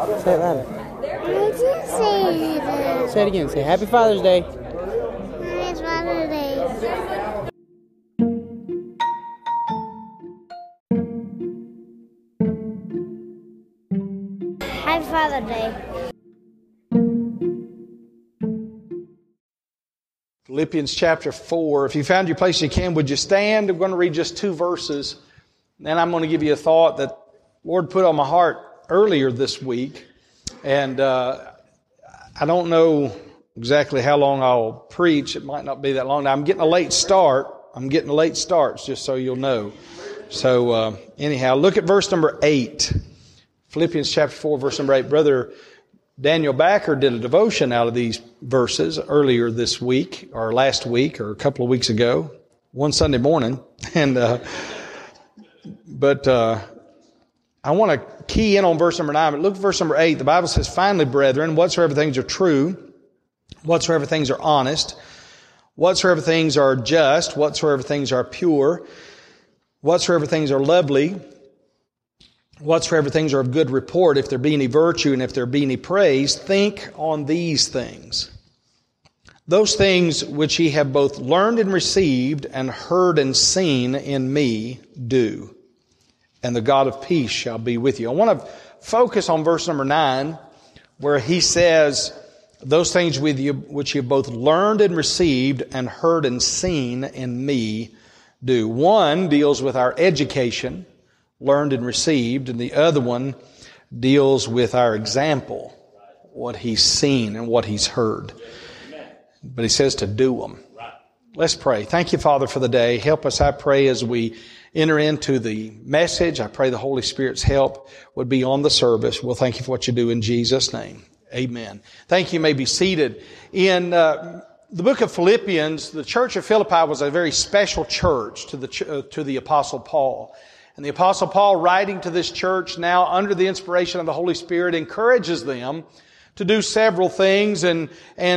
Say it louder. I didn't say that. Say it again. Say Happy Father's Day. Happy Father's Day. Happy Father's Day. Philippians chapter 4. If you found your place, you can. Would you stand? I'm going to read just two verses. Then I'm going to give you a thought that the Lord put on my heart earlier this week. And I don't know exactly how long I'll preach. It might not be that long. Now, I'm getting a late start. I'm getting late starts, just so you'll know. So anyhow, look at verse number 8. Philippians chapter 4, verse number 8. Brother Daniel Backer did a devotion out of these verses earlier this week, or last week, or a couple of weeks ago, one Sunday morning. And But I want to key in on verse number 9. But look at verse number 8. The Bible says, "Finally, brethren, whatsoever things are true, whatsoever things are honest, whatsoever things are just, whatsoever things are pure, whatsoever things are lovely, whatsoever things are of good report, if there be any virtue and if there be any praise, think on these things. Those things which ye have both learned and received and heard and seen in me do. And the God of peace shall be with you." I want to focus on verse number 9, where he says, "Those things with you which you have both learned and received and heard and seen in me do." One deals with our education, learned and received, and the other one deals with our example, what he's seen and what he's heard. But he says to do them. Let's pray. Thank you, Father, for the day. Help us, I pray, as we enter into the message. I pray the Holy Spirit's help would be on the service. We'll thank you for what you do in Jesus' name. Amen. Thank you. You may be seated. In the book of Philippians, the church of Philippi was a very special church to the Apostle Paul. And the Apostle Paul, writing to this church now under the inspiration of the Holy Spirit, encourages them to do several things and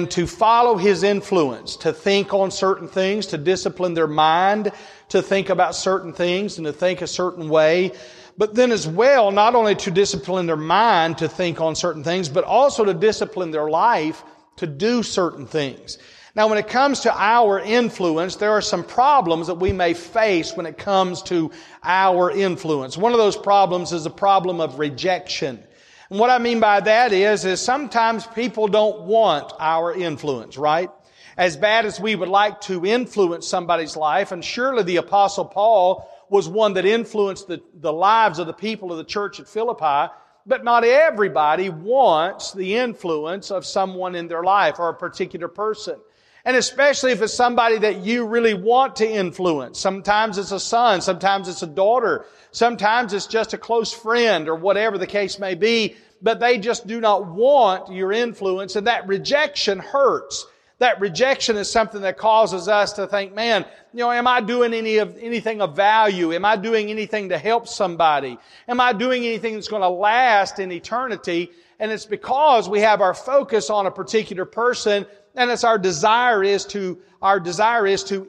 to follow his influence, to think on certain things, to discipline their mind, to think about certain things and to think a certain way. But then as well, not only to discipline their mind to think on certain things, but also to discipline their life to do certain things. Now, when it comes to our influence, there are some problems that we may face when it comes to our influence. One of those problems is the problem of rejection. And what I mean by that is sometimes people don't want our influence, right? As bad as we would like to influence somebody's life, and surely the Apostle Paul was one that influenced the lives of the people of the church at Philippi, but not everybody wants the influence of someone in their life or a particular person. And especially if it's somebody that you really want to influence. Sometimes it's a son, sometimes it's a daughter, sometimes it's just a close friend or whatever the case may be, but they just do not want your influence, and that rejection hurts. That rejection is something that causes us to think, man, you know, am I doing anything of value? Am I doing anything to help somebody? Am I doing anything that's going to last in eternity? And it's because we have our focus on a particular person, and it's our desire is to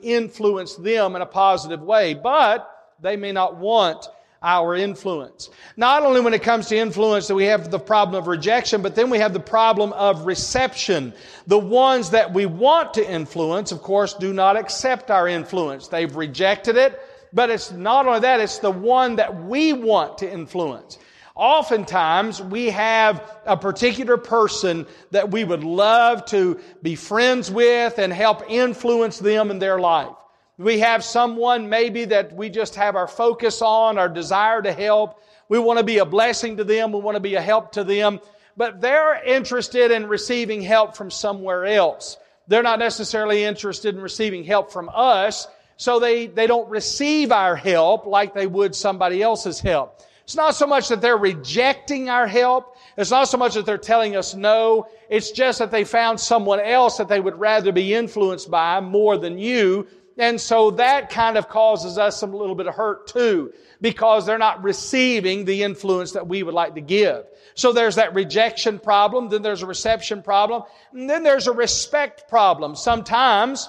influence them in a positive way, but they may not want our influence. Not only when it comes to influence that we have the problem of rejection, but then we have the problem of reception. The ones that we want to influence, of course, do not accept our influence. They've rejected it, but it's not only that, it's the one that we want to influence. Oftentimes, we have a particular person that we would love to be friends with and help influence them in their life. We have someone maybe that we just have our focus on, our desire to help. We want to be a blessing to them. We want to be a help to them. But they're interested in receiving help from somewhere else. They're not necessarily interested in receiving help from us, so they don't receive our help like they would somebody else's help. It's not so much that they're rejecting our help. It's not so much that they're telling us no. It's just that they found someone else that they would rather be influenced by more than you. And so that kind of causes us a little bit of hurt too, because they're not receiving the influence that we would like to give. So there's that rejection problem. Then there's a reception problem. And then there's a respect problem. Sometimes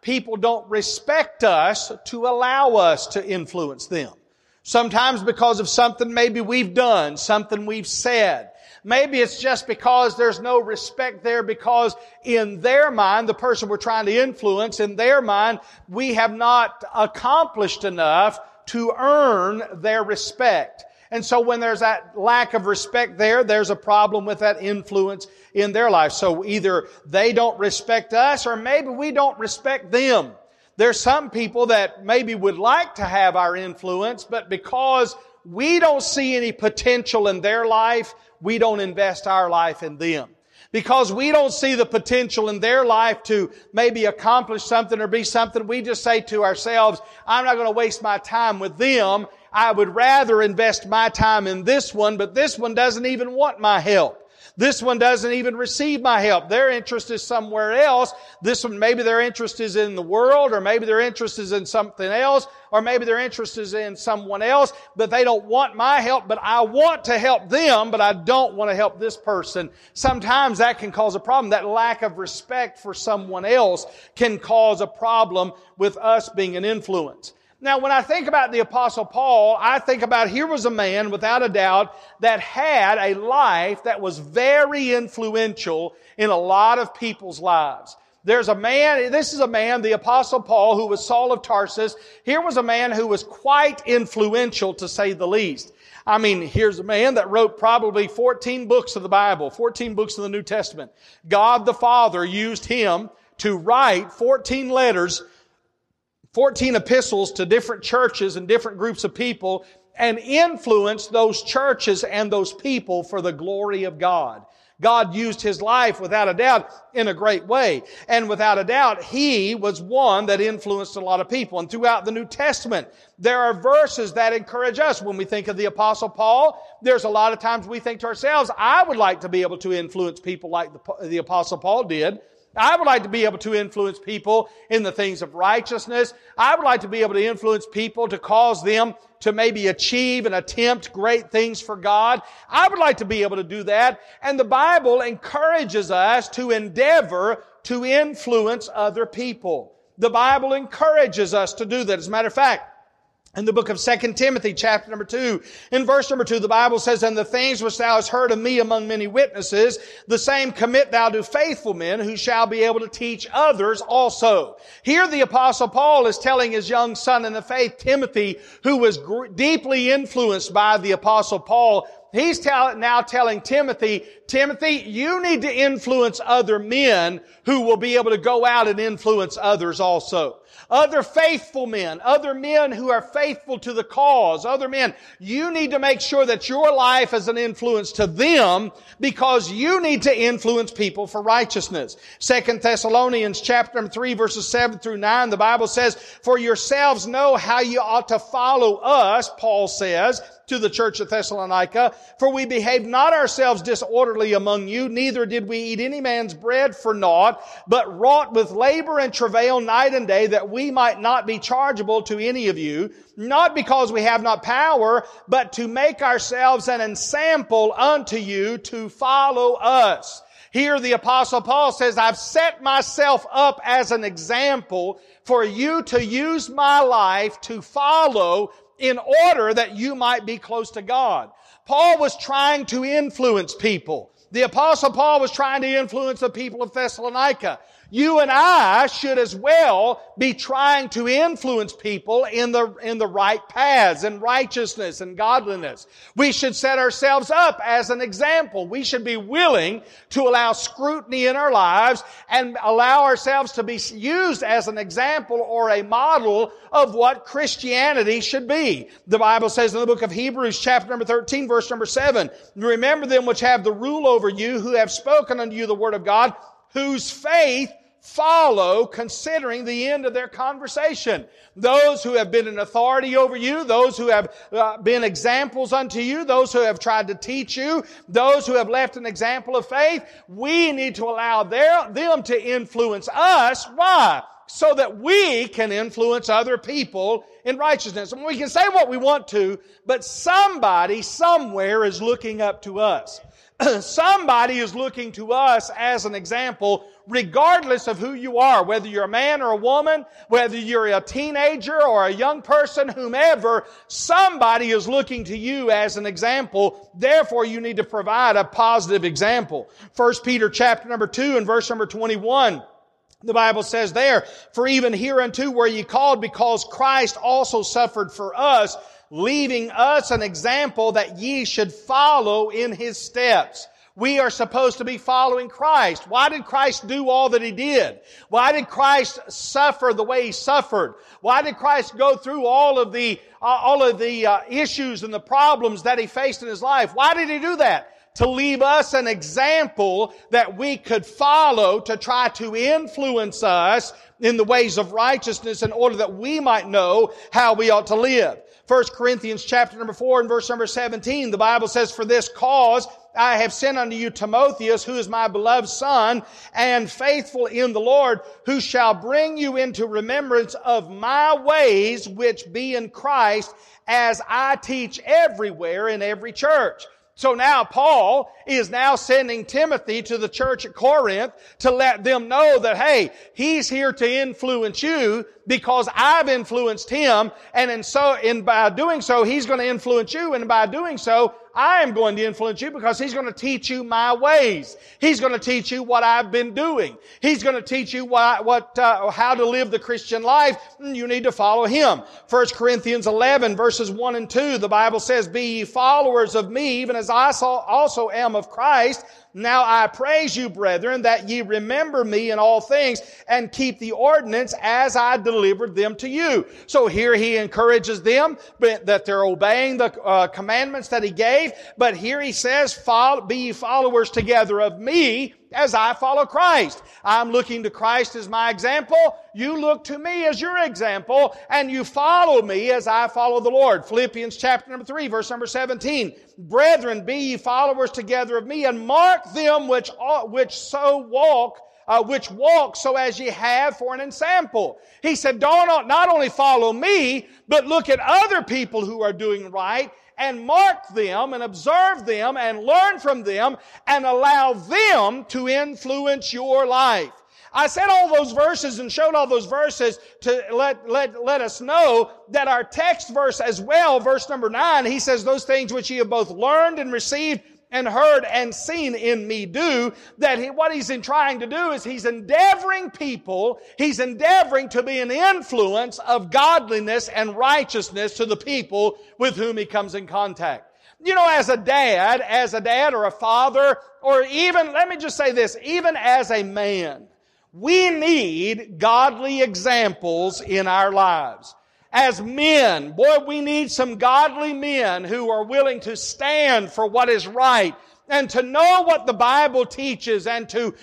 people don't respect us to allow us to influence them. Sometimes because of something maybe we've done, something we've said. Maybe it's just because there's no respect there because in their mind, the person we're trying to influence, in their mind, we have not accomplished enough to earn their respect. And so when there's that lack of respect there, there's a problem with that influence in their life. So either they don't respect us or maybe we don't respect them. There's some people that maybe would like to have our influence, but because we don't see any potential in their life, we don't invest our life in them. Because we don't see the potential in their life to maybe accomplish something or be something, we just say to ourselves, I'm not going to waste my time with them. I would rather invest my time in this one, but this one doesn't even want my help. This one doesn't even receive my help. Their interest is somewhere else. This one, maybe their interest is in the world, or maybe their interest is in something else, or maybe their interest is in someone else, but they don't want my help, but I want to help them, but I don't want to help this person. Sometimes that can cause a problem. That lack of respect for someone else can cause a problem with us being an influence. Now, when I think about the Apostle Paul, I think about here was a man, without a doubt, that had a life that was very influential in a lot of people's lives. There's a man, this is a man, the Apostle Paul, who was Saul of Tarsus. Here was a man who was quite influential, to say the least. I mean, here's a man that wrote probably 14 books of the Bible, 14 books of the New Testament. God the Father used him to write 14 letters, 14 epistles to different churches and different groups of people and influence those churches and those people for the glory of God. God used his life without a doubt in a great way. And without a doubt, he was one that influenced a lot of people. And throughout the New Testament, there are verses that encourage us. When we think of the Apostle Paul, there's a lot of times we think to ourselves, I would like to be able to influence people like the Apostle Paul did. I would like to be able to influence people in the things of righteousness. I would like to be able to influence people to cause them to maybe achieve and attempt great things for God. I would like to be able to do that. And the Bible encourages us to endeavor to influence other people. The Bible encourages us to do that. As a matter of fact, in the book of 2 Timothy, chapter number 2, in verse number 2, the Bible says, And the things which thou hast heard of me among many witnesses, the same commit thou to faithful men who shall be able to teach others also. Here the Apostle Paul is telling his young son in the faith, Timothy, who was deeply influenced by the Apostle Paul. He's now telling Timothy, Timothy, you need to influence other men who will be able to go out and influence others also. Other faithful men, other men who are faithful to the cause, other men, you need to make sure that your life is an influence to them because you need to influence people for righteousness. 2 Thessalonians chapter 3 verses 7-9, the Bible says, For yourselves know how you ought to follow us, Paul says, to the church of Thessalonica, for we behaved not ourselves disorderly among you, neither did we eat any man's bread for naught, but wrought with labor and travail night and day, that we might not be chargeable to any of you, not because we have not power, but to make ourselves an ensample unto you to follow us. Here the Apostle Paul says, I've set myself up as an example for you to use my life to follow in order that you might be close to God. Paul was trying to influence people. The Apostle Paul was trying to influence the people of Thessalonica. You and I should as well be trying to influence people in the right paths, in righteousness and godliness. We should set ourselves up as an example. We should be willing to allow scrutiny in our lives and allow ourselves to be used as an example or a model of what Christianity should be. The Bible says in the book of Hebrews chapter number 13, verse number 7, Remember them which have the rule over you, who have spoken unto you the word of God, whose faith follow considering the end of their conversation. Those who have been in authority over you, those who have been examples unto you, those who have tried to teach you, those who have left an example of faith, we need to allow them to influence us. Why? So that we can influence other people in righteousness. And we can say what we want to, but somebody somewhere is looking up to us. Somebody is looking to us as an example, regardless of who you are, whether you're a man or a woman, whether you're a teenager or a young person, whomever, somebody is looking to you as an example. Therefore, you need to provide a positive example. First Peter chapter number 2 and verse number 21. The Bible says there, "For even hereunto were ye called, because Christ also suffered for us, leaving us an example that ye should follow in His steps." We are supposed to be following Christ. Why did Christ do all that He did? Why did Christ suffer the way He suffered? Why did Christ go through all of the issues and the problems that He faced in His life? Why did He do that? To leave us an example that we could follow, to try to influence us in the ways of righteousness, in order that we might know how we ought to live. First Corinthians chapter number 4 and verse number 17, the Bible says, "For this cause I have sent unto you Timotheus, who is my beloved son, and faithful in the Lord, who shall bring you into remembrance of my ways which be in Christ, as I teach everywhere in every church." So now Paul is now sending Timothy to the church at Corinth to let them know that, hey, he's here to influence you because I've influenced him. And by doing so, he's going to influence you. And by doing so, I am going to influence you, because he's going to teach you my ways. He's going to teach you what I've been doing. He's going to teach you how to live the Christian life. You need to follow him. 1 Corinthians 11 verses 1 and 2, the Bible says, "Be ye followers of me, even as I also am of Christ. Now I praise you, brethren, that ye remember me in all things, and keep the ordinance as I delivered them to you." So here he encourages them that they're obeying the commandments that he gave. But here he says, "Be ye followers together of me, as I follow Christ." I'm looking to Christ as my example. You look to me as your example, and you follow me as I follow the Lord. Philippians chapter number 3, verse number 17. "Brethren, be ye followers together of me, and mark them which walk so as ye have for an example." He said, don't not only follow me, but look at other people who are doing right, and mark them, and observe them, and learn from them, and allow them to influence your life. I said all those verses and showed all those verses to let us know that our text verse as well, verse number 9, he says, "Those things which ye have both learned and received and heard and seen in me do," that what he's trying to do is he's endeavoring to be an influence of godliness and righteousness to the people with whom he comes in contact. You know, as a dad or a father, or even, let me just say this, even as a man, we need godly examples in our lives. As men, boy, we need some godly men who are willing to stand for what is right, and to know what the Bible teaches, and to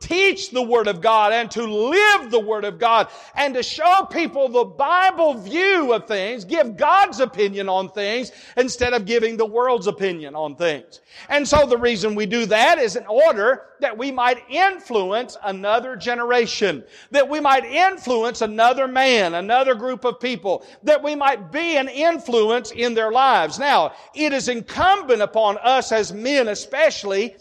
teach the Word of God, and to live the Word of God, and to show people the Bible view of things, give God's opinion on things instead of giving the world's opinion on things. And so the reason we do that is in order that we might influence another generation, that we might influence another man, another group of people, that we might be an influence in their lives. Now, it is incumbent upon us as men, especially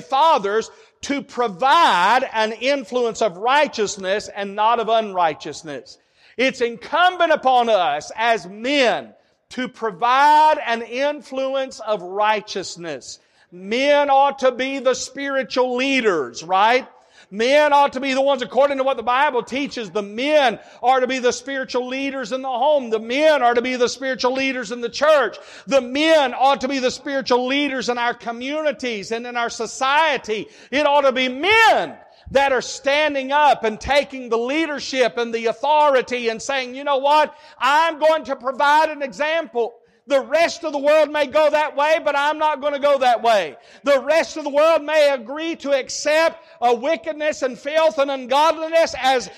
fathers, to provide an influence of righteousness and not of unrighteousness. It's incumbent upon us as men to provide an influence of righteousness. Men ought to be the spiritual leaders, right? Men ought to be the ones, according to what the Bible teaches, the men are to be the spiritual leaders in the home. The men are to be the spiritual leaders in the church. The men ought to be the spiritual leaders in our communities and in our society. It ought to be men that are standing up and taking the leadership and the authority and saying, you know what, I'm going to provide an example. The rest of the world may go that way, but I'm not going to go that way. The rest of the world may agree to accept wickedness and filth and ungodliness as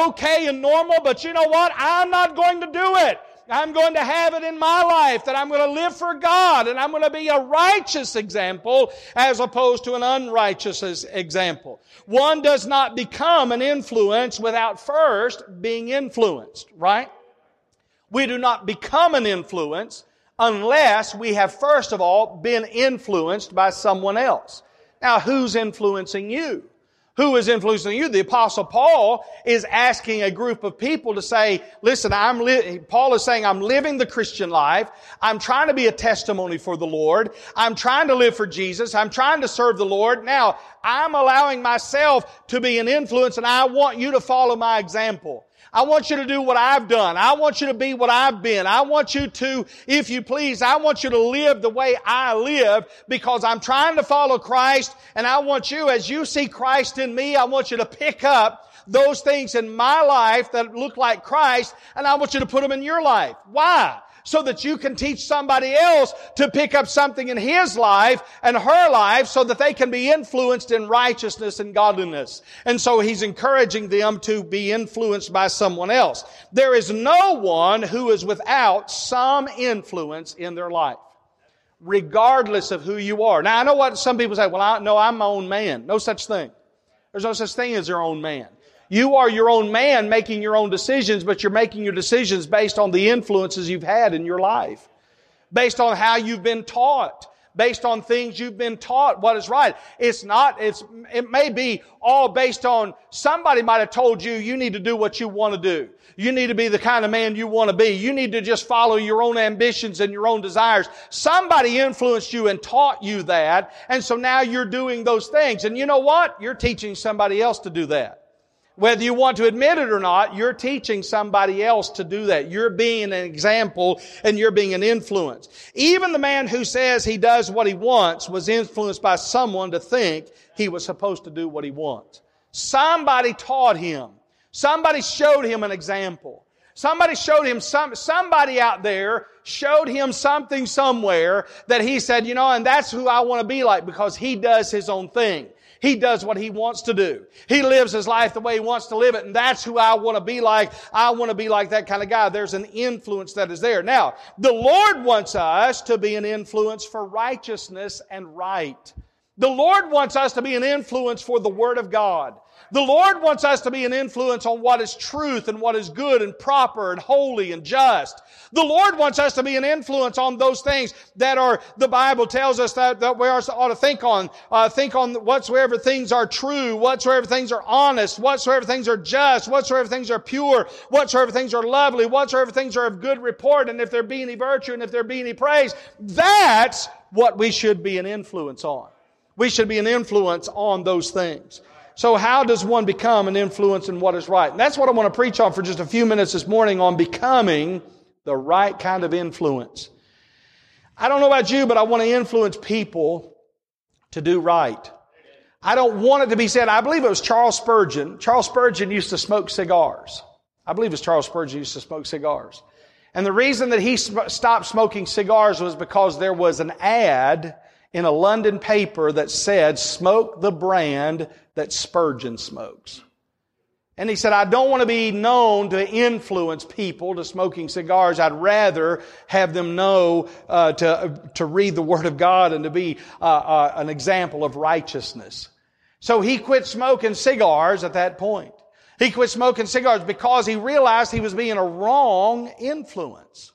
okay and normal, but you know what? I'm not going to do it. I'm going to have it in my life that I'm going to live for God, and I'm going to be a righteous example as opposed to an unrighteous example. One does not become an influence without first being influenced, right? We do not become an influence unless we have, first of all, been influenced by someone else. Now, who's influencing you? Who is influencing you? The Apostle Paul is asking a group of people to say, listen, Paul is saying, I'm living the Christian life. I'm trying to be a testimony for the Lord. I'm trying to live for Jesus. I'm trying to serve the Lord. Now, I'm allowing myself to be an influence, and I want you to follow my example. I want you to do what I've done. I want you to be what I've been. I want you to, if you please, I want you to live the way I live, because I'm trying to follow Christ, and I want you, as you see Christ in me, I want you to pick up those things in my life that look like Christ, and I want you to put them in your life. Why? So that you can teach somebody else to pick up something in his life and her life so that they can be influenced in righteousness and godliness. And so he's encouraging them to be influenced by someone else. There is no one who is without some influence in their life, regardless of who you are. Now, I know what some people say, well, I'm my own man. No such thing. There's no such thing as your own man. You are your own man making your own decisions, but you're making your decisions based on the influences you've had in your life, based on how you've been taught, based on things you've been taught, what is right. It may be all based on somebody might have told you, you need to do what you want to do. You need to be the kind of man you want to be. You need to just follow your own ambitions and your own desires. Somebody influenced you and taught you that, and so now you're doing those things. And you know what? You're teaching somebody else to do that. Whether you want to admit it or not, you're teaching somebody else to do that. You're being an example and you're being an influence. Even the man who says he does what he wants was influenced by someone to think he was supposed to do what he wants. Somebody taught him. Somebody showed him an example. Somebody showed him somebody out there showed him something somewhere that he said, you know, and that's who I want to be like, because he does his own thing. He does what he wants to do. He lives his life the way he wants to live it, and that's who I want to be like. I want to be like that kind of guy. There's an influence that is there. Now, the Lord wants us to be an influence for righteousness and right. The Lord wants us to be an influence for the Word of God. The Lord wants us to be an influence on what is truth and what is good and proper and holy and just. The Lord wants us to be an influence on those things that are, the Bible tells us that we ought to think on. Think on whatsoever things are true, whatsoever things are honest, whatsoever things are just, whatsoever things are pure, whatsoever things are lovely, whatsoever things are of good report, and if there be any virtue and if there be any praise. That's what we should be an influence on. We should be an influence on those things. So how does one become an influence in what is right? And that's what I want to preach on for just a few minutes this morning, on becoming the right kind of influence. I don't know about you, but I want to influence people to do right. I don't want it to be said, I believe it was Charles Spurgeon. Charles Spurgeon used to smoke cigars. And the reason that he stopped smoking cigars was because there was an ad in a London paper that said, smoke the brand that Spurgeon smokes. And he said, I don't want to be known to influence people to smoking cigars. I'd rather have them know to read the Word of God and to be an example of righteousness. So he quit smoking cigars at that point. He quit smoking cigars because he realized he was being a wrong influence.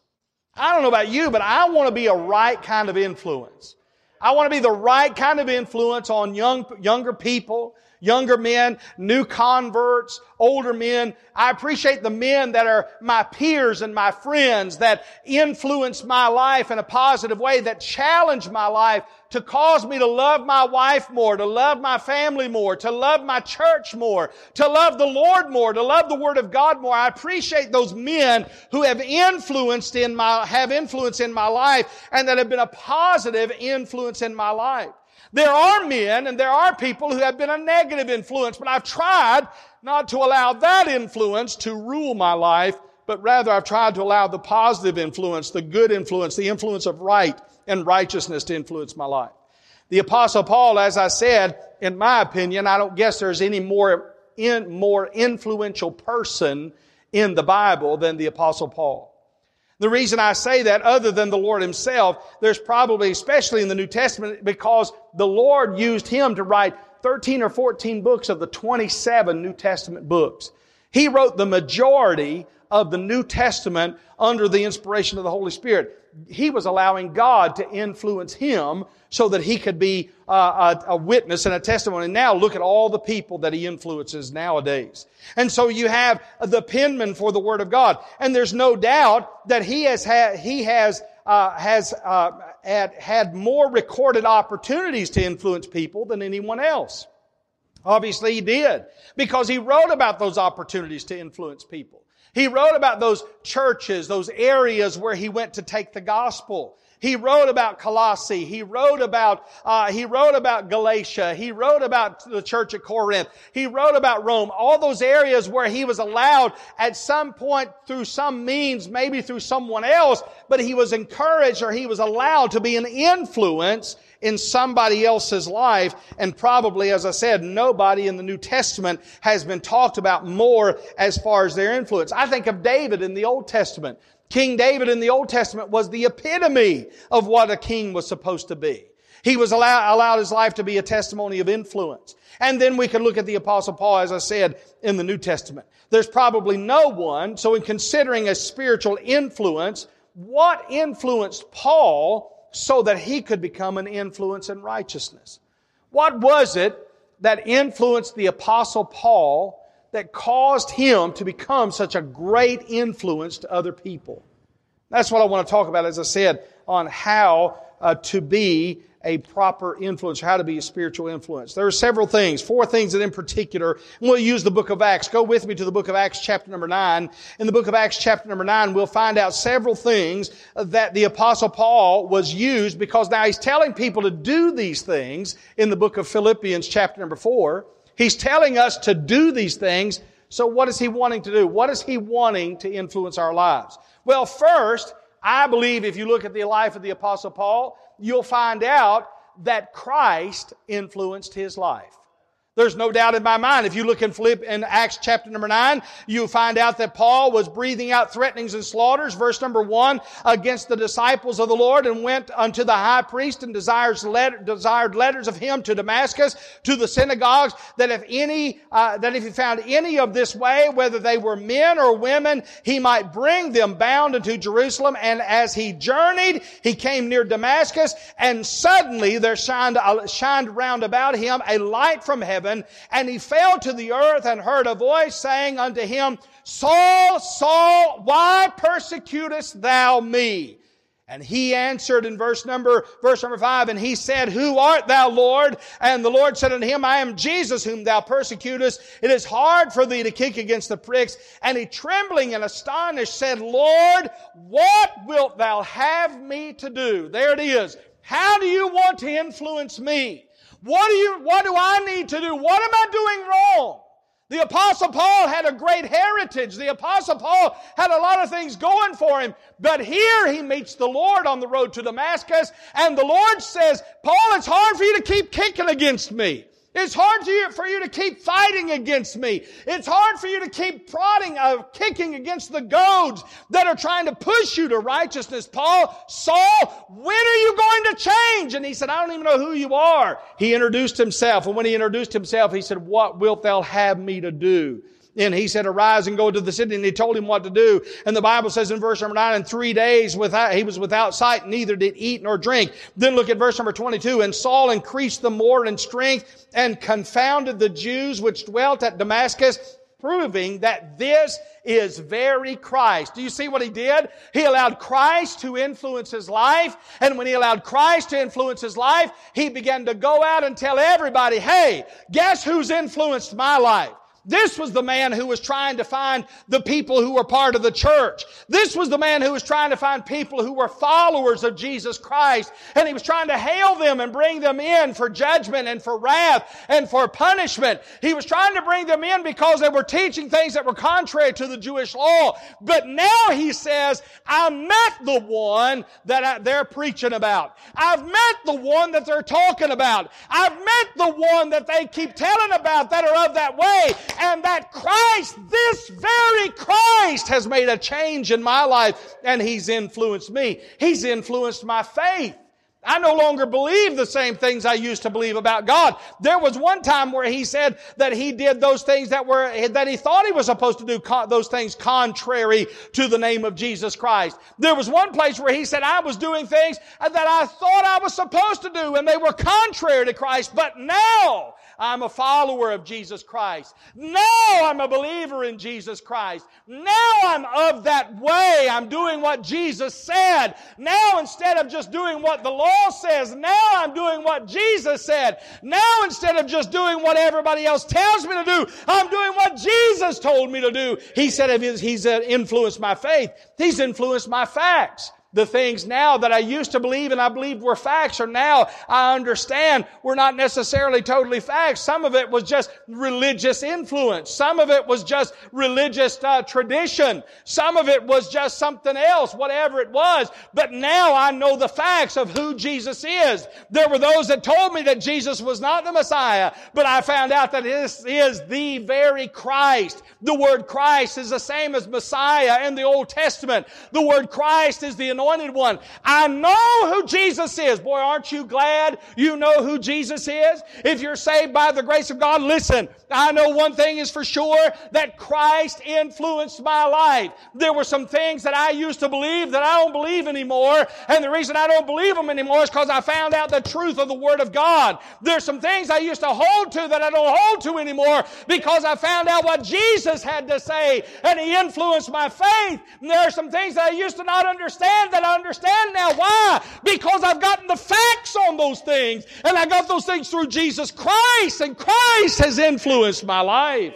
I don't know about you, but I want to be a right kind of influence. I want to be the right kind of influence on younger people, younger men, new converts, older men. I appreciate the men that are my peers and my friends that influence my life in a positive way, that challenge my life to cause me to love my wife more, to love my family more, to love my church more, to love the Lord more, to love the Word of God more. I appreciate those men who have influence in my life and that have been a positive influence in my life. There are men and there are people who have been a negative influence, but I've tried not to allow that influence to rule my life, but rather I've tried to allow the positive influence, the good influence, the influence of right and righteousness to influence my life. The Apostle Paul, as I said, in my opinion, I don't guess there's any more influential person in the Bible than the Apostle Paul. The reason I say that, other than the Lord Himself, there's probably, especially in the New Testament, because the Lord used him to write 13 or 14 books of the 27 New Testament books. He wrote the majority of the New Testament under the inspiration of the Holy Spirit. He was allowing God to influence him so that he could be a witness and a testimony. And now look at all the people that he influences nowadays. And so you have the penman for the Word of God. And there's no doubt that he has had more recorded opportunities to influence people than anyone else. Obviously he did, because he wrote about those opportunities to influence people. He wrote about those churches, those areas where he went to take the gospel. He wrote about Colossae. He wrote about Galatia. He wrote about the church at Corinth. He wrote about Rome. All those areas where he was allowed at some point through some means, maybe through someone else, but he was encouraged or he was allowed to be an influence in somebody else's life. And probably, as I said, nobody in the New Testament has been talked about more as far as their influence. I think of David in the Old Testament. King David in the Old Testament was the epitome of what a king was supposed to be. He was allowed his life to be a testimony of influence. And then we can look at the Apostle Paul, as I said, in the New Testament. There's probably no one. So in considering a spiritual influence, what influenced Paul so that he could become an influence in righteousness? What was it that influenced the Apostle Paul that caused him to become such a great influence to other people? That's what I want to talk about, as I said, on how to be a proper influence, how to be a spiritual influence. There are several things, four things that in particular, and we'll use the book of Acts. Go with me to the book of Acts chapter number 9. In the book of Acts chapter number 9, we'll find out several things that the Apostle Paul was used, because now he's telling people to do these things in the book of Philippians chapter number 4. He's telling us to do these things. So what is he wanting to do? What is he wanting to influence our lives? Well, first, I believe if you look at the life of the Apostle Paul, you'll find out that Christ influenced his life. There's no doubt in my mind. If you look in Acts chapter number 9, you'll find out that Paul was breathing out threatenings and slaughters, verse number 1, against the disciples of the Lord, and went unto the high priest and desired letters of him to Damascus, to the synagogues, that if he found any of this way, whether they were men or women, he might bring them bound into Jerusalem. And as he journeyed, he came near Damascus, and suddenly there shined round about him a light from heaven. And he fell to the earth and heard a voice saying unto him, Saul, Saul, why persecutest thou me? And he answered in verse number 5, and he said, Who art thou, Lord? And the Lord said unto him, I am Jesus whom thou persecutest. It is hard for thee to kick against the pricks. And he, trembling and astonished, said, Lord, what wilt thou have me to do? There it is. How do you want to influence me? What do I need to do? What am I doing wrong? The Apostle Paul had a great heritage. The Apostle Paul had a lot of things going for him. But here he meets the Lord on the road to Damascus, and the Lord says, Paul, it's hard for you to keep kicking against me. It's hard for you to keep fighting against me. It's hard for you to keep kicking against the goads that are trying to push you to righteousness. Paul, Saul, when are you going to change? And he said, I don't even know who you are. He introduced himself. And when he introduced himself, he said, What wilt thou have me to do? And he said, Arise and go into the city. And he told him what to do. And the Bible says in verse number 9, in 3 days he was without sight, neither did eat nor drink. Then look at verse number 22. And Saul increased the more in strength and confounded the Jews which dwelt at Damascus, proving that this is very Christ. Do you see what he did? He allowed Christ to influence his life. And when he allowed Christ to influence his life, he began to go out and tell everybody, Hey, guess who's influenced my life? This was the man who was trying to find the people who were part of the church. This was the man who was trying to find people who were followers of Jesus Christ. And he was trying to hail them and bring them in for judgment and for wrath and for punishment. He was trying to bring them in because they were teaching things that were contrary to the Jewish law. But now he says, I met the one that they're preaching about. I've met the one that they're talking about. I've met the one that they keep telling about that are of that way. And that Christ, this very Christ, has made a change in my life, and He's influenced me. He's influenced my faith. I no longer believe the same things I used to believe about God. There was one time where he said that he did those things that he thought he was supposed to do, those things contrary to the name of Jesus Christ. There was one place where he said, I was doing things that I thought I was supposed to do, and they were contrary to Christ, but now I'm a follower of Jesus Christ. Now I'm a believer in Jesus Christ. Now I'm of that way. I'm doing what Jesus said. Now instead of just doing what the law says, now I'm doing what Jesus said. Now instead of just doing what everybody else tells me to do, I'm doing what Jesus told me to do. He said he's influenced my faith. He's influenced my facts. The things now that I used to believe and I believed were facts are now, I understand, were not necessarily totally facts. Some of it was just religious influence. Some of it was just religious tradition. Some of it was just something else, whatever it was. But now I know the facts of who Jesus is. There were those that told me that Jesus was not the Messiah, but I found out that this is the very Christ. The word Christ is the same as Messiah in the Old Testament. The word Christ is the Anointed One. I know who Jesus is. Boy, aren't you glad you know who Jesus is? If you're saved by the grace of God, listen, I know one thing is for sure, that Christ influenced my life. There were some things that I used to believe that I don't believe anymore, and the reason I don't believe them anymore is because I found out the truth of the Word of God. There's some things I used to hold to that I don't hold to anymore because I found out what Jesus had to say, and He influenced my faith. And there are some things that I used to not understand that I understand now. Why? Because I've gotten the facts on those things, and I got those things through Jesus Christ, and Christ has influenced my life.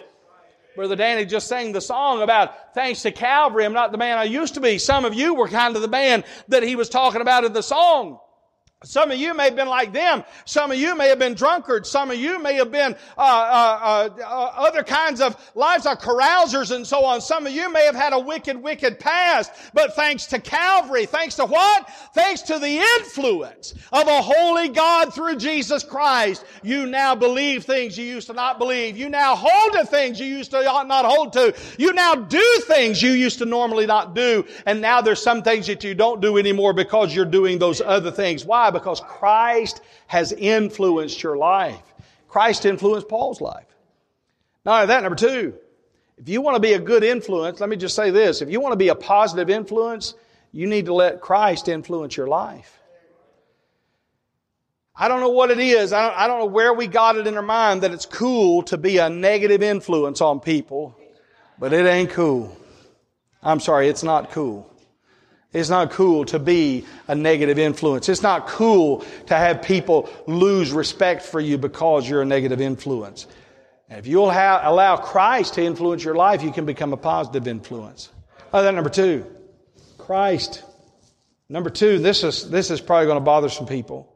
Brother Danny just sang the song about thanks to Calvary, I'm not the man I used to be. Some of you were kind of the man that he was talking about in the song. Some of you may have been like them. Some of you may have been drunkards. Some of you may have been other kinds of lifestyle, carousers and so on. Some of you may have had a wicked, wicked past. But thanks to Calvary, thanks to what? Thanks to the influence of a holy God through Jesus Christ, you now believe things you used to not believe. You now hold to things you used to not hold to. You now do things you used to normally not do. And now there's some things that you don't do anymore because you're doing those other things. Why? Because Christ has influenced your life. Christ influenced Paul's life. Not only that, number two, if you want to be a good influence, let me just say this. If you want to be a positive influence, you need to let Christ influence your life. I don't know what it is. I don't know where we got it in our mind that it's cool to be a negative influence on people, but it ain't cool. I'm sorry, it's not cool. It's not cool to be a negative influence. It's not cool to have people lose respect for you because you're a negative influence. And if you'll allow Christ to influence your life, you can become a positive influence. Oh, that number two, Christ. Number two, this is probably going to bother some people.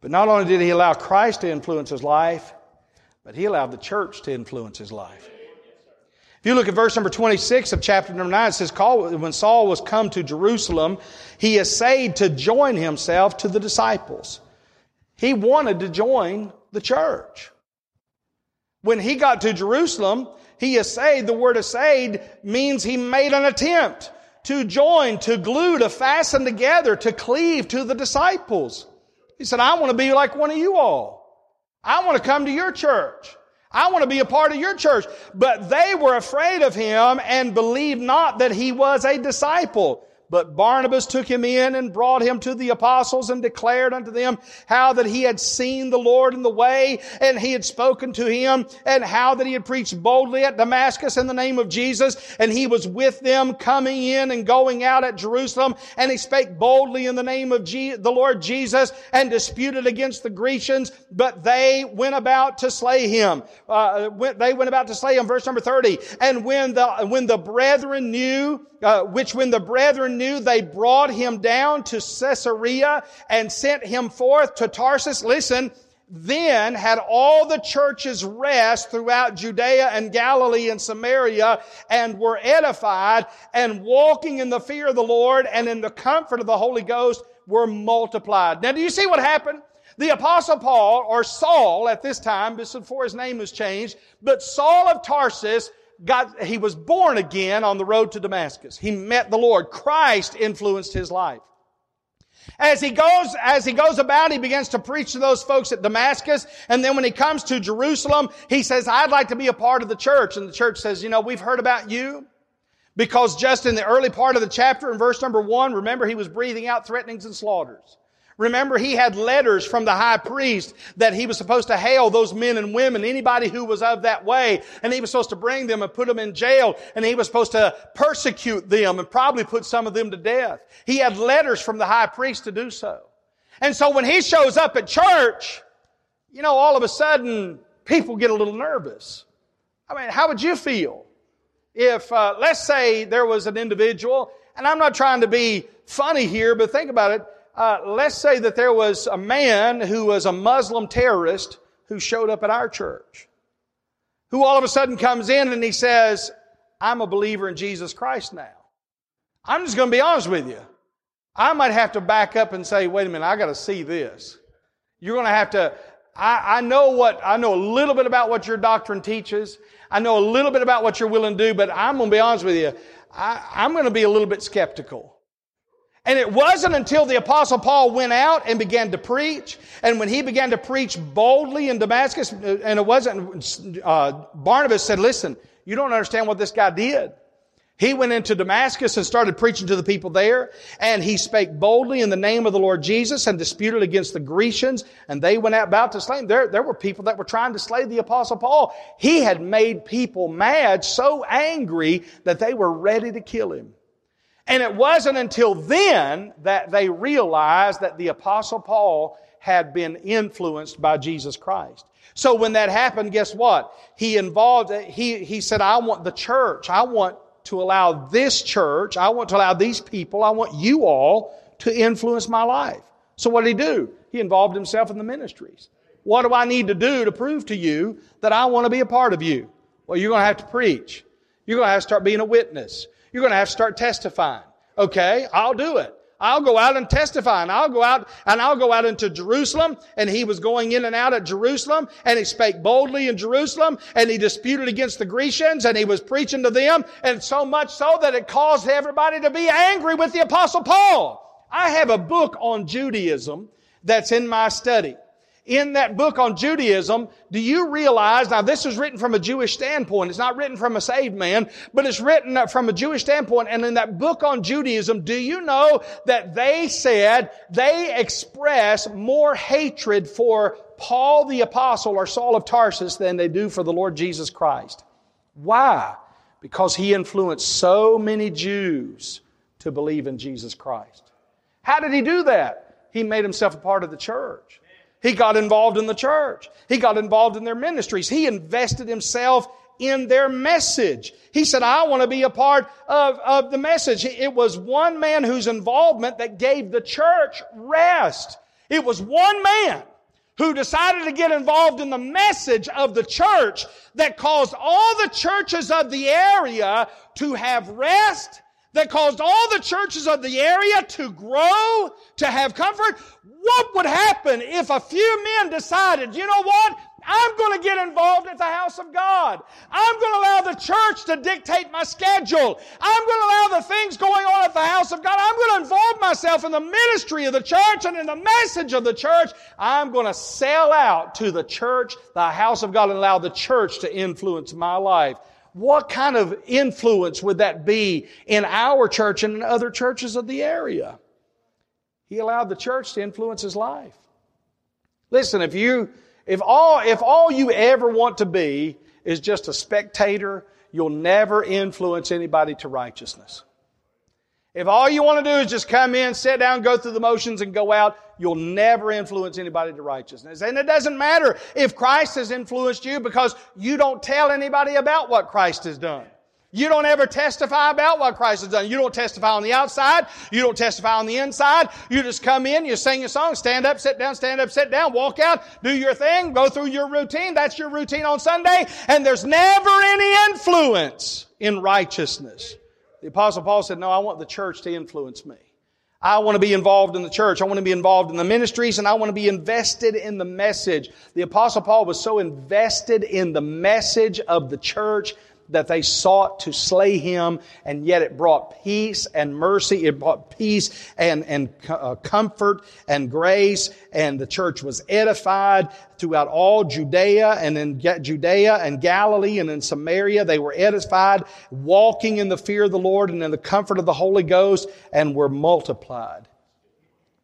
But not only did he allow Christ to influence his life, but he allowed the church to influence his life. If you look at verse number 26 of chapter number 9, it says, when Saul was come to Jerusalem, he essayed to join himself to the disciples. He wanted to join the church. When he got to Jerusalem, he essayed. The word essayed means he made an attempt to join, to glue, to fasten together, to cleave to the disciples. He said, I want to be like one of you all. I want to come to your church. I want to be a part of your church. But they were afraid of him and believed not that he was a disciple. But Barnabas took him in and brought him to the apostles and declared unto them how that he had seen the Lord in the way, and he had spoken to him, and how that he had preached boldly at Damascus in the name of Jesus. And he was with them coming in and going out at Jerusalem, and he spake boldly in the name of the Lord Jesus, and disputed against the Grecians, but they went about to slay him. Verse number 30. And when the brethren knew, they brought him down to Caesarea and sent him forth to Tarsus. Listen, then had all the churches rest throughout Judea and Galilee and Samaria, and were edified, and walking in the fear of the Lord and in the comfort of the Holy Ghost were multiplied. Now, do you see what happened? The Apostle Paul, or Saul at this time, before his name was changed, but Saul of Tarsus, he was born again on the road to Damascus. He met the Lord. Christ influenced his life. As he goes about, he begins to preach to those folks at Damascus. And then when he comes to Jerusalem, he says, I'd like to be a part of the church. And the church says, you know, we've heard about you. Because just in the early part of the chapter, in verse number 1, remember he was breathing out threatenings and slaughters. Remember, he had letters from the high priest that he was supposed to hail those men and women, anybody who was of that way. And he was supposed to bring them and put them in jail. And he was supposed to persecute them and probably put some of them to death. He had letters from the high priest to do so. And so when he shows up at church, you know, all of a sudden, people get a little nervous. I mean, how would you feel if, let's say there was an individual, and I'm not trying to be funny here, but think about it. Let's say that there was a man who was a Muslim terrorist who showed up at our church, who all of a sudden comes in and he says, I'm a believer in Jesus Christ now. I'm just going to be honest with you. I might have to back up and say, wait a minute, I got to see this. You're going to have to, I know a little bit about what your doctrine teaches. I know a little bit about what you're willing to do, but I'm going to be honest with you. I'm going to be a little bit skeptical. And it wasn't until the Apostle Paul went out and began to preach, and when he began to preach boldly in Damascus, and it wasn't, Barnabas said, listen, you don't understand what this guy did. He went into Damascus and started preaching to the people there, and he spake boldly in the name of the Lord Jesus and disputed against the Grecians, and they went out about to slay him. There were people that were trying to slay the Apostle Paul. He had made people mad, so angry that they were ready to kill him. And it wasn't until then that they realized that the Apostle Paul had been influenced by Jesus Christ. So when that happened, guess what? He said, I want the church. I want to allow this church. I want to allow these people. I want you all to influence my life. So what did he do? He involved himself in the ministries. What do I need to do to prove to you that I want to be a part of you? Well, you're going to have to preach. You're going to have to start being a witness. You're going to have to start testifying. Okay, I'll do it. I'll go out and testify, and I'll go out into Jerusalem. And he was going in and out at Jerusalem, and he spake boldly in Jerusalem, and he disputed against the Grecians, and he was preaching to them, and so much so that it caused everybody to be angry with the Apostle Paul. I have a book on Judaism that's in my study. In that book on Judaism, do you realize, now this is written from a Jewish standpoint, it's not written from a saved man, but it's written from a Jewish standpoint, and in that book on Judaism, do you know that they said they express more hatred for Paul the Apostle or Saul of Tarsus than they do for the Lord Jesus Christ? Why? Because he influenced so many Jews to believe in Jesus Christ. How did he do that? He made himself a part of the church. He got involved in the church. He got involved in their ministries. He invested himself in their message. He said, I want to be a part of the message. It was one man whose involvement that gave the church rest. It was one man who decided to get involved in the message of the church that caused all the churches of the area to have rest, that caused all the churches of the area to grow, to have comfort. What would happen if a few men decided, you know what? I'm going to get involved at the house of God. I'm going to allow the church to dictate my schedule. I'm going to allow the things going on at the house of God. I'm going to involve myself in the ministry of the church and in the message of the church. I'm going to sell out to the church, the house of God, and allow the church to influence my life. What kind of influence would that be in our church and in other churches of the area? He allowed the church to influence his life. Listen, if all you ever want to be is just a spectator, you'll never influence anybody to righteousness. If all you want to do is just come in, sit down, go through the motions, and go out, you'll never influence anybody to righteousness. And it doesn't matter if Christ has influenced you, because you don't tell anybody about what Christ has done. You don't ever testify about what Christ has done. You don't testify on the outside. You don't testify on the inside. You just come in, you sing your song, stand up, sit down, walk out, do your thing, go through your routine. That's your routine on Sunday. And there's never any influence in righteousness. The Apostle Paul said, no, I want the church to influence me. I want to be involved in the church. I want to be involved in the ministries, and I want to be invested in the message. The Apostle Paul was so invested in the message of the church that they sought to slay him, and yet it brought peace and mercy. It brought peace and comfort and grace, and the church was edified throughout all Judea, and in Judea and Galilee and in Samaria. They were edified, walking in the fear of the Lord and in the comfort of the Holy Ghost, and were multiplied.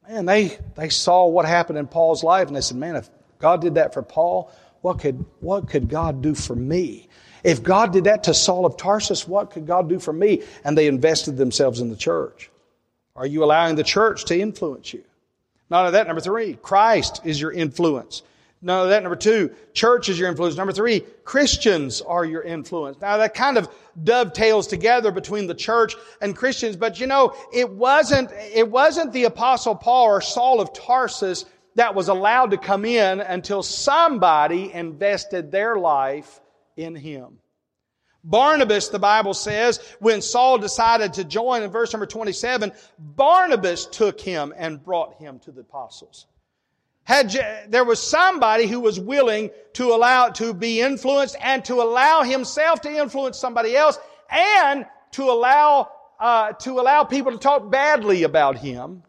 Man, they saw what happened in Paul's life, and they said, man, if God did that for Paul, what could God do for me? If God did that to Saul of Tarsus, what could God do for me? And they invested themselves in the church. Are you allowing the church to influence you? None of that. Number three, Christ is your influence. None of that. Number two, church is your influence. Number three, Christians are your influence. Now that kind of dovetails together between the church and Christians, but you know, it wasn't the Apostle Paul or Saul of Tarsus that was allowed to come in until somebody invested their life in him. Barnabas, the Bible says, when Saul decided to join, in verse number 27, Barnabas took him and brought him to the apostles. There was somebody who was willing to allow to be influenced and to allow himself to influence somebody else, and to allow people to talk badly about him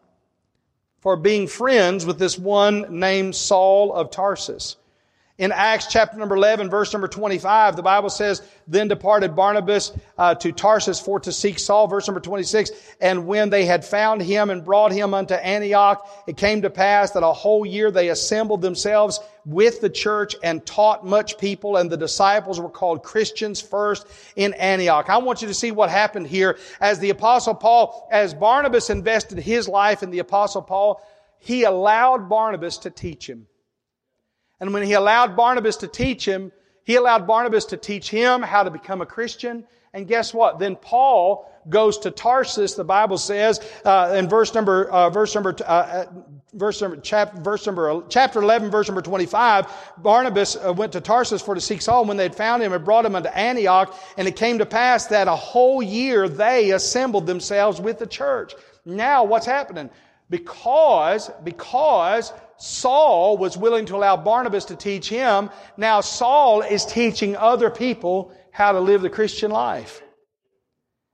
for being friends with this one named Saul of Tarsus. In Acts chapter number 11, verse number 25, the Bible says, then departed Barnabas to Tarsus for to seek Saul, verse number 26. And when they had found him and brought him unto Antioch, it came to pass that a whole year they assembled themselves with the church and taught much people, and the disciples were called Christians first in Antioch. I want you to see what happened here. As the Apostle Paul, as Barnabas invested his life in the Apostle Paul, he allowed Barnabas to teach him. And when he allowed Barnabas to teach him, he allowed Barnabas to teach him how to become a Christian. And guess what? Then Paul goes to Tarsus. The Bible says in chapter 11, verse number 25, Barnabas went to Tarsus for to seek Saul. When they'd found him and brought him unto Antioch, and it came to pass that a whole year they assembled themselves with the church. Now what's happening? Because Saul was willing to allow Barnabas to teach him, now Saul is teaching other people how to live the Christian life.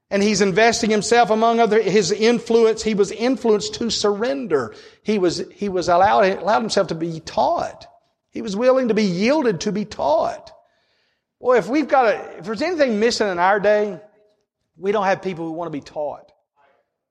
And he's investing himself among other his influence. He was influenced to surrender. He allowed himself to be taught. He was willing to be yielded to be taught. Boy, if there's anything missing in our day, we don't have people who want to be taught.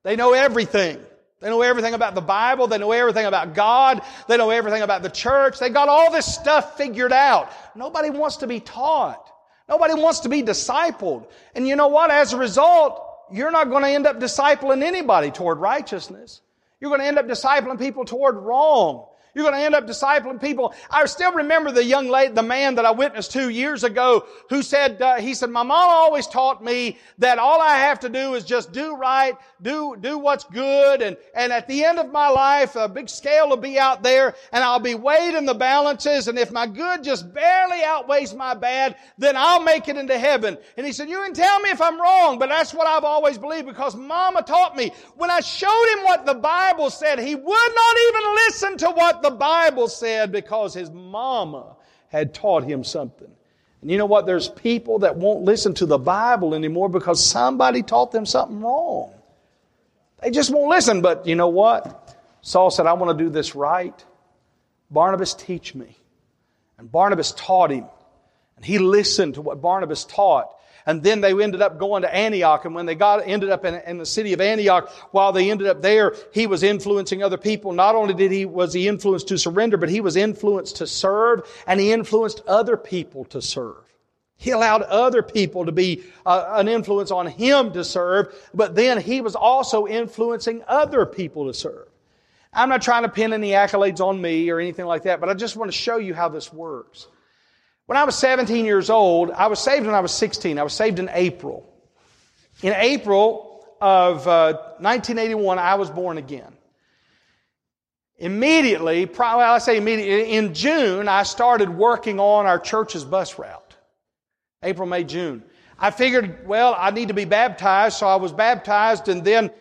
They know everything. They know everything about the Bible. They know everything about God. They know everything about the church. They got all this stuff figured out. Nobody wants to be taught. Nobody wants to be discipled. And you know what? As a result, you're not going to end up discipling anybody toward righteousness. You're going to end up discipling people toward wrong. You're going to end up discipling people. I still remember the man that I witnessed 2 years ago who said, my mama always taught me that all I have to do is just do right, do what's good, and at the end of my life, a big scale will be out there, and I'll be weighed in the balances, and if my good just barely outweighs my bad, then I'll make it into heaven. And he said, you can tell me if I'm wrong, but that's what I've always believed because mama taught me. When I showed him what the Bible said, he would not even listen to what the Bible said because his mama had taught him something. And you know what? There's people that won't listen to the Bible anymore because somebody taught them something wrong. They just won't listen. But you know what? Saul said, I want to do this right. Barnabas, teach me. And Barnabas taught him. And he listened to what Barnabas taught. And then they ended up going to Antioch. And when they ended up in the city of Antioch, while they ended up there, he was influencing other people. Not only was he influenced to surrender, but he was influenced to serve, and he influenced other people to serve. He allowed other people to be an influence on him to serve, but then he was also influencing other people to serve. I'm not trying to pin any accolades on me or anything like that, but I just want to show you how this works. When I was 17 years old, I was saved when I was 16. I was saved in April. In April of 1981, I was born again. In June, I started working on our church's bus route. April, May, June. I figured, well, I need to be baptized, so I was baptized, and then it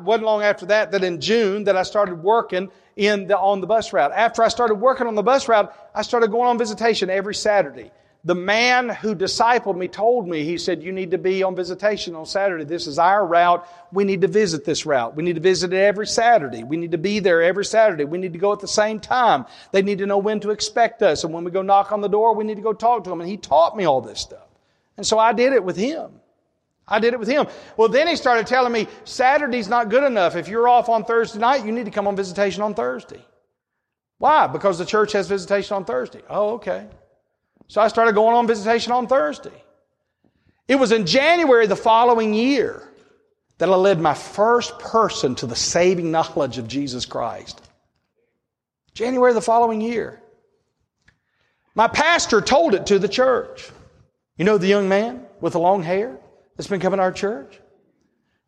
wasn't long after that in June, that I started working on the bus route. After I started working on the bus route, I started going on visitation every Saturday. The man who discipled me told me, he said, you need to be on visitation on Saturday. This is our route. We need to visit this route. We need to visit it every Saturday. We need to be there every Saturday. We need to go at the same time. They need to know when to expect us. And when we go knock on the door, we need to go talk to them. And he taught me all this stuff. And so I did it with him. Well, then he started telling me, Saturday's not good enough. If you're off on Thursday night, you need to come on visitation on Thursday. Why? Because the church has visitation on Thursday. Oh, okay. So I started going on visitation on Thursday. It was in January the following year that I led my first person to the saving knowledge of Jesus Christ. January the following year. My pastor told it to the church. You know the young man with the long hair that's been coming to our church,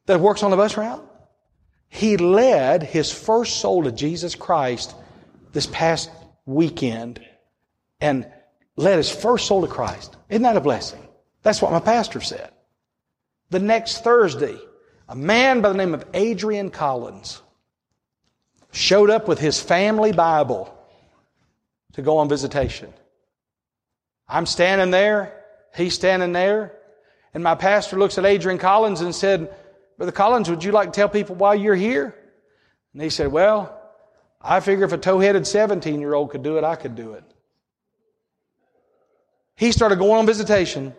that works on the bus route? He led his first soul to Jesus Christ this past weekend and led his first soul to Christ. Isn't that a blessing? That's what my pastor said. The next Thursday, a man by the name of Adrian Collins showed up with his family Bible to go on visitation. I'm standing there. He's standing there. And my pastor looks at Adrian Collins and said, Brother Collins, would you like to tell people why you're here? And he said, well, I figure if a tow-headed 17-year-old could do it, I could do it. He started going on visitation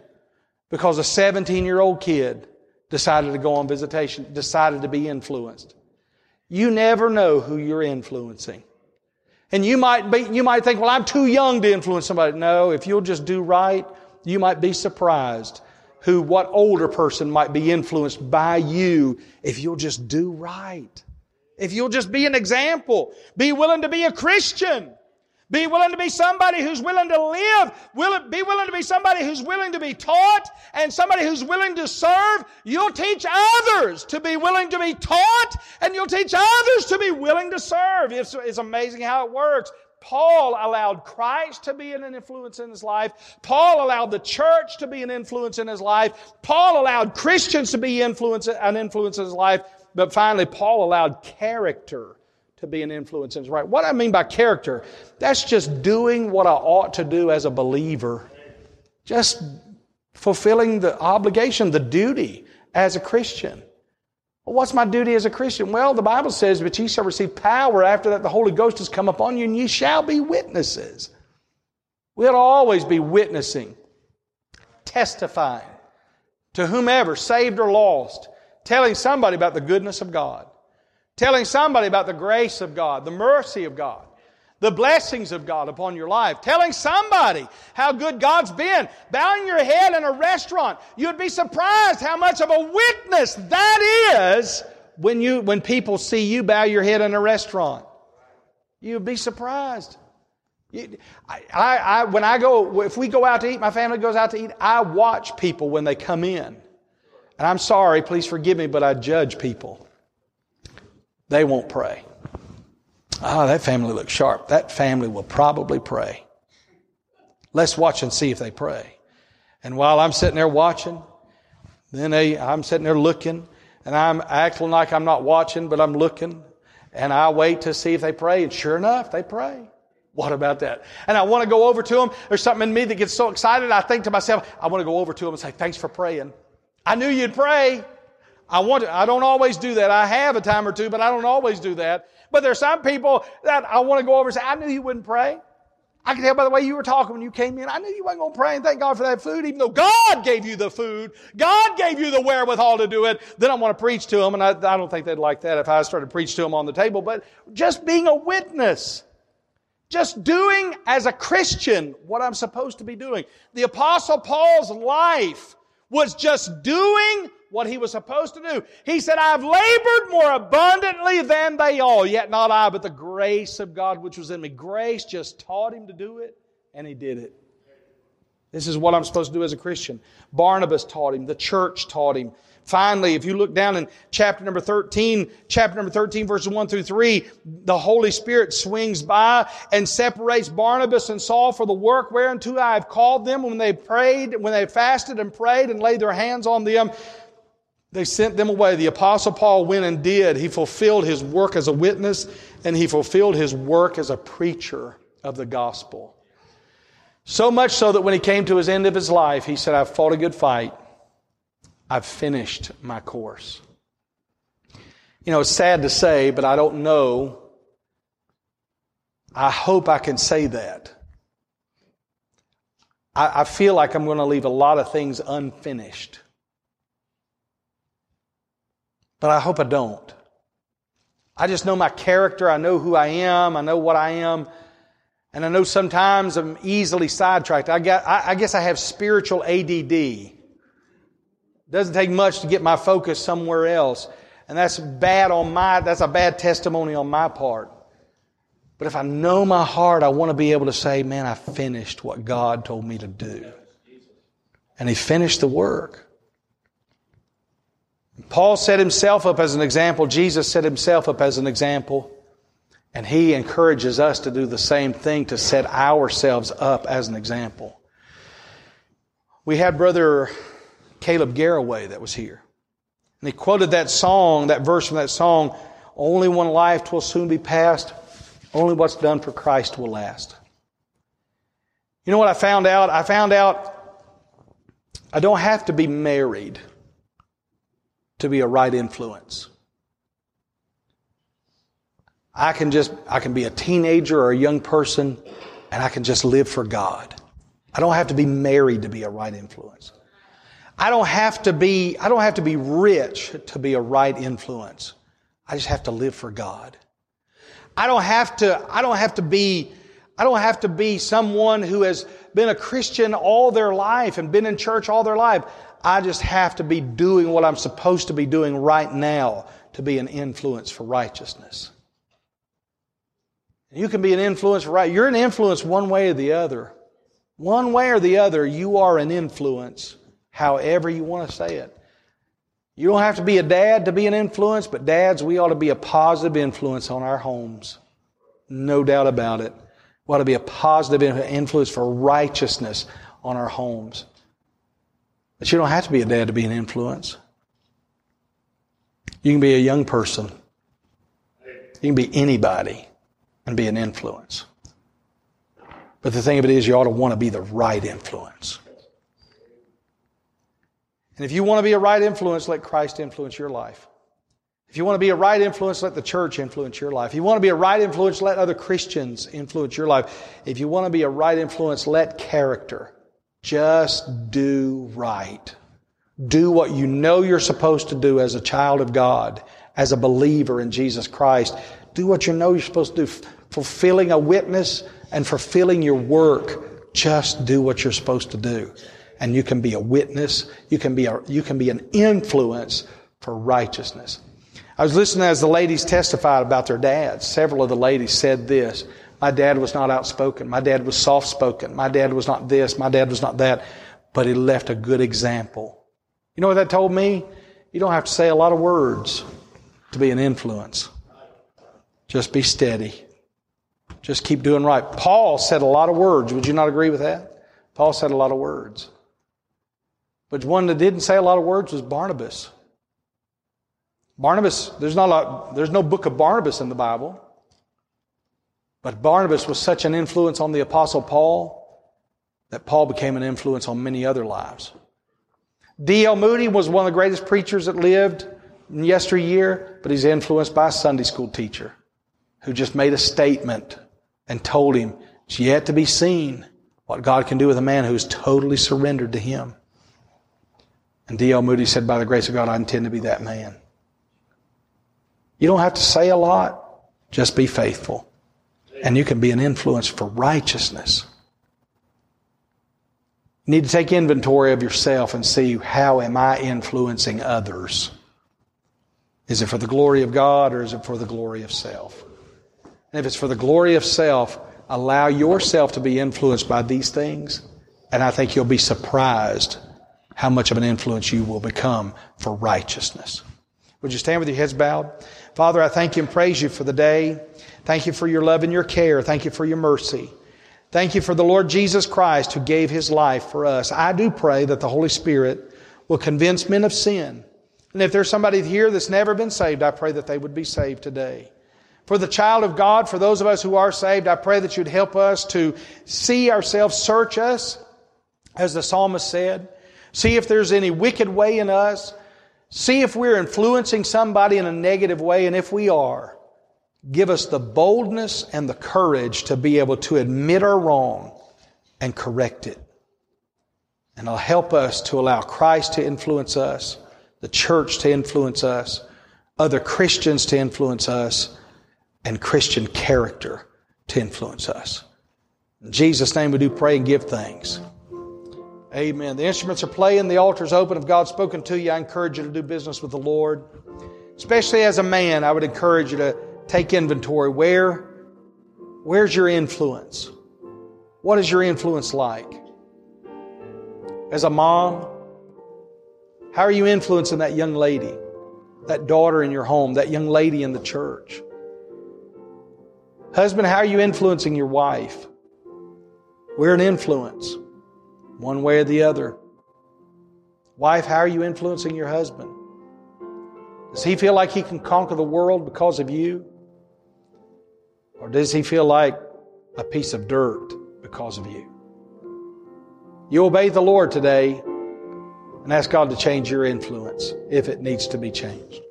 because a 17-year-old kid decided to go on visitation, decided to be influenced. You never know who you're influencing. And you might think, well, I'm too young to influence somebody. No, if you'll just do right, you might be surprised who what older person might be influenced by you if you'll just do right. If you'll just be an example, be willing to be a Christian. Be willing to be somebody who's willing to live. Be willing to be somebody who's willing to be taught and somebody who's willing to serve. You'll teach others to be willing to be taught and you'll teach others to be willing to serve. It's amazing how it works. Paul allowed Christ to be an influence in his life. Paul allowed the church to be an influence in his life. Paul allowed Christians to be an influence in his life. But finally, Paul allowed character to be an influence in his right. What I mean by character, that's just doing what I ought to do as a believer. Just fulfilling the obligation, the duty as a Christian. Well, what's my duty as a Christian? Well, the Bible says, but ye shall receive power after that the Holy Ghost has come upon you, and ye shall be witnesses. We ought to always be witnessing, testifying to whomever, saved or lost, telling somebody about the goodness of God. Telling somebody about the grace of God, the mercy of God, the blessings of God upon your life. Telling somebody how good God's been. Bowing your head in a restaurant. You'd be surprised how much of a witness that is when people see you bow your head in a restaurant. You'd be surprised. If we go out to eat, my family goes out to eat, I watch people when they come in. And I'm sorry, please forgive me, but I judge people. They won't pray. Oh, that family looks sharp. That family will probably pray. Let's watch and see if they pray. And while I'm sitting there watching, then I'm sitting there looking, and I'm acting like I'm not watching, but I'm looking, and I wait to see if they pray. And sure enough, they pray. What about that? And I want to go over to them. There's something in me that gets so excited, I think to myself, I want to go over to them and say, thanks for praying. I knew you'd pray. I don't always do that. I have a time or two, but I don't always do that. But there's some people that I want to go over and say, I knew you wouldn't pray. I can tell by the way you were talking when you came in. I knew you weren't going to pray, and thank God for that food, even though God gave you the food. God gave you the wherewithal to do it. Then I want to preach to them, and I don't think they'd like that if I started to preach to them on the table. But just being a witness. Just doing as a Christian what I'm supposed to be doing. The Apostle Paul's life was just doing what he was supposed to do. He said, I've labored more abundantly than they all, yet not I, but the grace of God which was in me. Grace just taught him to do it, and he did it. This is what I'm supposed to do as a Christian. Barnabas taught him. The church taught him. Finally, if you look down in chapter number 13, verses 1 through 3, the Holy Spirit swings by and separates Barnabas and Saul for the work whereunto I have called them. When they fasted and prayed and laid their hands on them, they sent them away. The Apostle Paul went and did. He fulfilled his work as a witness, and he fulfilled his work as a preacher of the gospel. So much so that when he came to his end of his life, he said, I've fought a good fight. I've finished my course. You know, it's sad to say, but I don't know. I hope I can say that. I feel like I'm going to leave a lot of things unfinished. But I hope I don't. I just know my character. I know who I am. I know what I am. And I know sometimes I'm easily sidetracked. I guess I have spiritual ADD. It doesn't take much to get my focus somewhere else. And that's a bad testimony on my part. But if I know my heart, I want to be able to say, man, I finished what God told me to do. And He finished the work. Paul set himself up as an example. Jesus set himself up as an example. And He encourages us to do the same thing, to set ourselves up as an example. We had Brother Caleb Garraway that was here. And he quoted that song, that verse from that song, only one life 'twill soon be past, only what's done for Christ will last. You know what I found out? I found out I don't have to be married to be a right influence. I can be a teenager or a young person, and I can just live for God. I don't have to be married to be a right influence. I don't have to be rich to be a right influence. I just have to live for God. I don't have to be someone who has been a Christian all their life and been in church all their life. I just have to be doing what I'm supposed to be doing right now to be an influence for righteousness. You can be an influence, right? You're an influence one way or the other. One way or the other, you are an influence, however you want to say it. You don't have to be a dad to be an influence, but dads, we ought to be a positive influence on our homes. No doubt about it. We ought to be a positive influence for righteousness on our homes. But you don't have to be a dad to be an influence. You can be a young person. You can be anybody and be an influence. But the thing of it is, you ought to want to be the right influence. And if you want to be a right influence, let Christ influence your life. If you want to be a right influence, let the church influence your life. If you want to be a right influence, let other Christians influence your life. If you want to be a right influence, let character. Just do right. Do what you know you're supposed to do as a child of God, as a believer in Jesus Christ. Do what you know you're supposed to do. Fulfilling a witness and fulfilling your work. Just do what you're supposed to do. And you can be a witness. You can be an influence for righteousness. I was listening as the ladies testified about their dads. Several of the ladies said this. My dad was not outspoken. My dad was soft-spoken. My dad was not this. My dad was not that. But he left a good example. You know what that told me? You don't have to say a lot of words to be an influence. Just be steady. Just keep doing right. Paul said a lot of words. Would you not agree with that? Paul said a lot of words. But one that didn't say a lot of words was Barnabas. Barnabas, there's no book of Barnabas in the Bible. But Barnabas was such an influence on the Apostle Paul that Paul became an influence on many other lives. D.L. Moody was one of the greatest preachers that lived in yesteryear, but he's influenced by a Sunday school teacher who just made a statement and told him it's yet to be seen what God can do with a man who's totally surrendered to Him. And D.L. Moody said, by the grace of God, I intend to be that man. You don't have to say a lot. Just be faithful. And you can be an influence for righteousness. You need to take inventory of yourself and see, how am I influencing others? Is it for the glory of God or is it for the glory of self? And if it's for the glory of self, allow yourself to be influenced by these things, and I think you'll be surprised how much of an influence you will become for righteousness. Would you stand with your heads bowed? Father, I thank You and praise You for the day. Thank You for Your love and Your care. Thank You for Your mercy. Thank You for the Lord Jesus Christ who gave His life for us. I do pray that the Holy Spirit will convince men of sin. And if there's somebody here that's never been saved, I pray that they would be saved today. For the child of God, for those of us who are saved, I pray that you'd help us to see ourselves, search us, as the psalmist said. See if there's any wicked way in us. See if we're influencing somebody in a negative way, and if we are, give us the boldness and the courage to be able to admit our wrong and correct it. And it'll help us to allow Christ to influence us, the church to influence us, other Christians to influence us, and Christian character to influence us. In Jesus' name we do pray and give thanks. Amen. The instruments are playing. The altar's open. If God's spoken to you, I encourage you to do business with the Lord. Especially as a man, I would encourage you to take inventory. Where's your influence? What is your influence like? As a mom, how are you influencing that young lady, that daughter in your home, that young lady in the church? Husband, how are you influencing your wife? We're an influence, one way or the other. Wife, how are you influencing your husband? Does he feel like he can conquer the world because of you? Or does he feel like a piece of dirt because of you? You obey the Lord today and ask God to change your influence if it needs to be changed.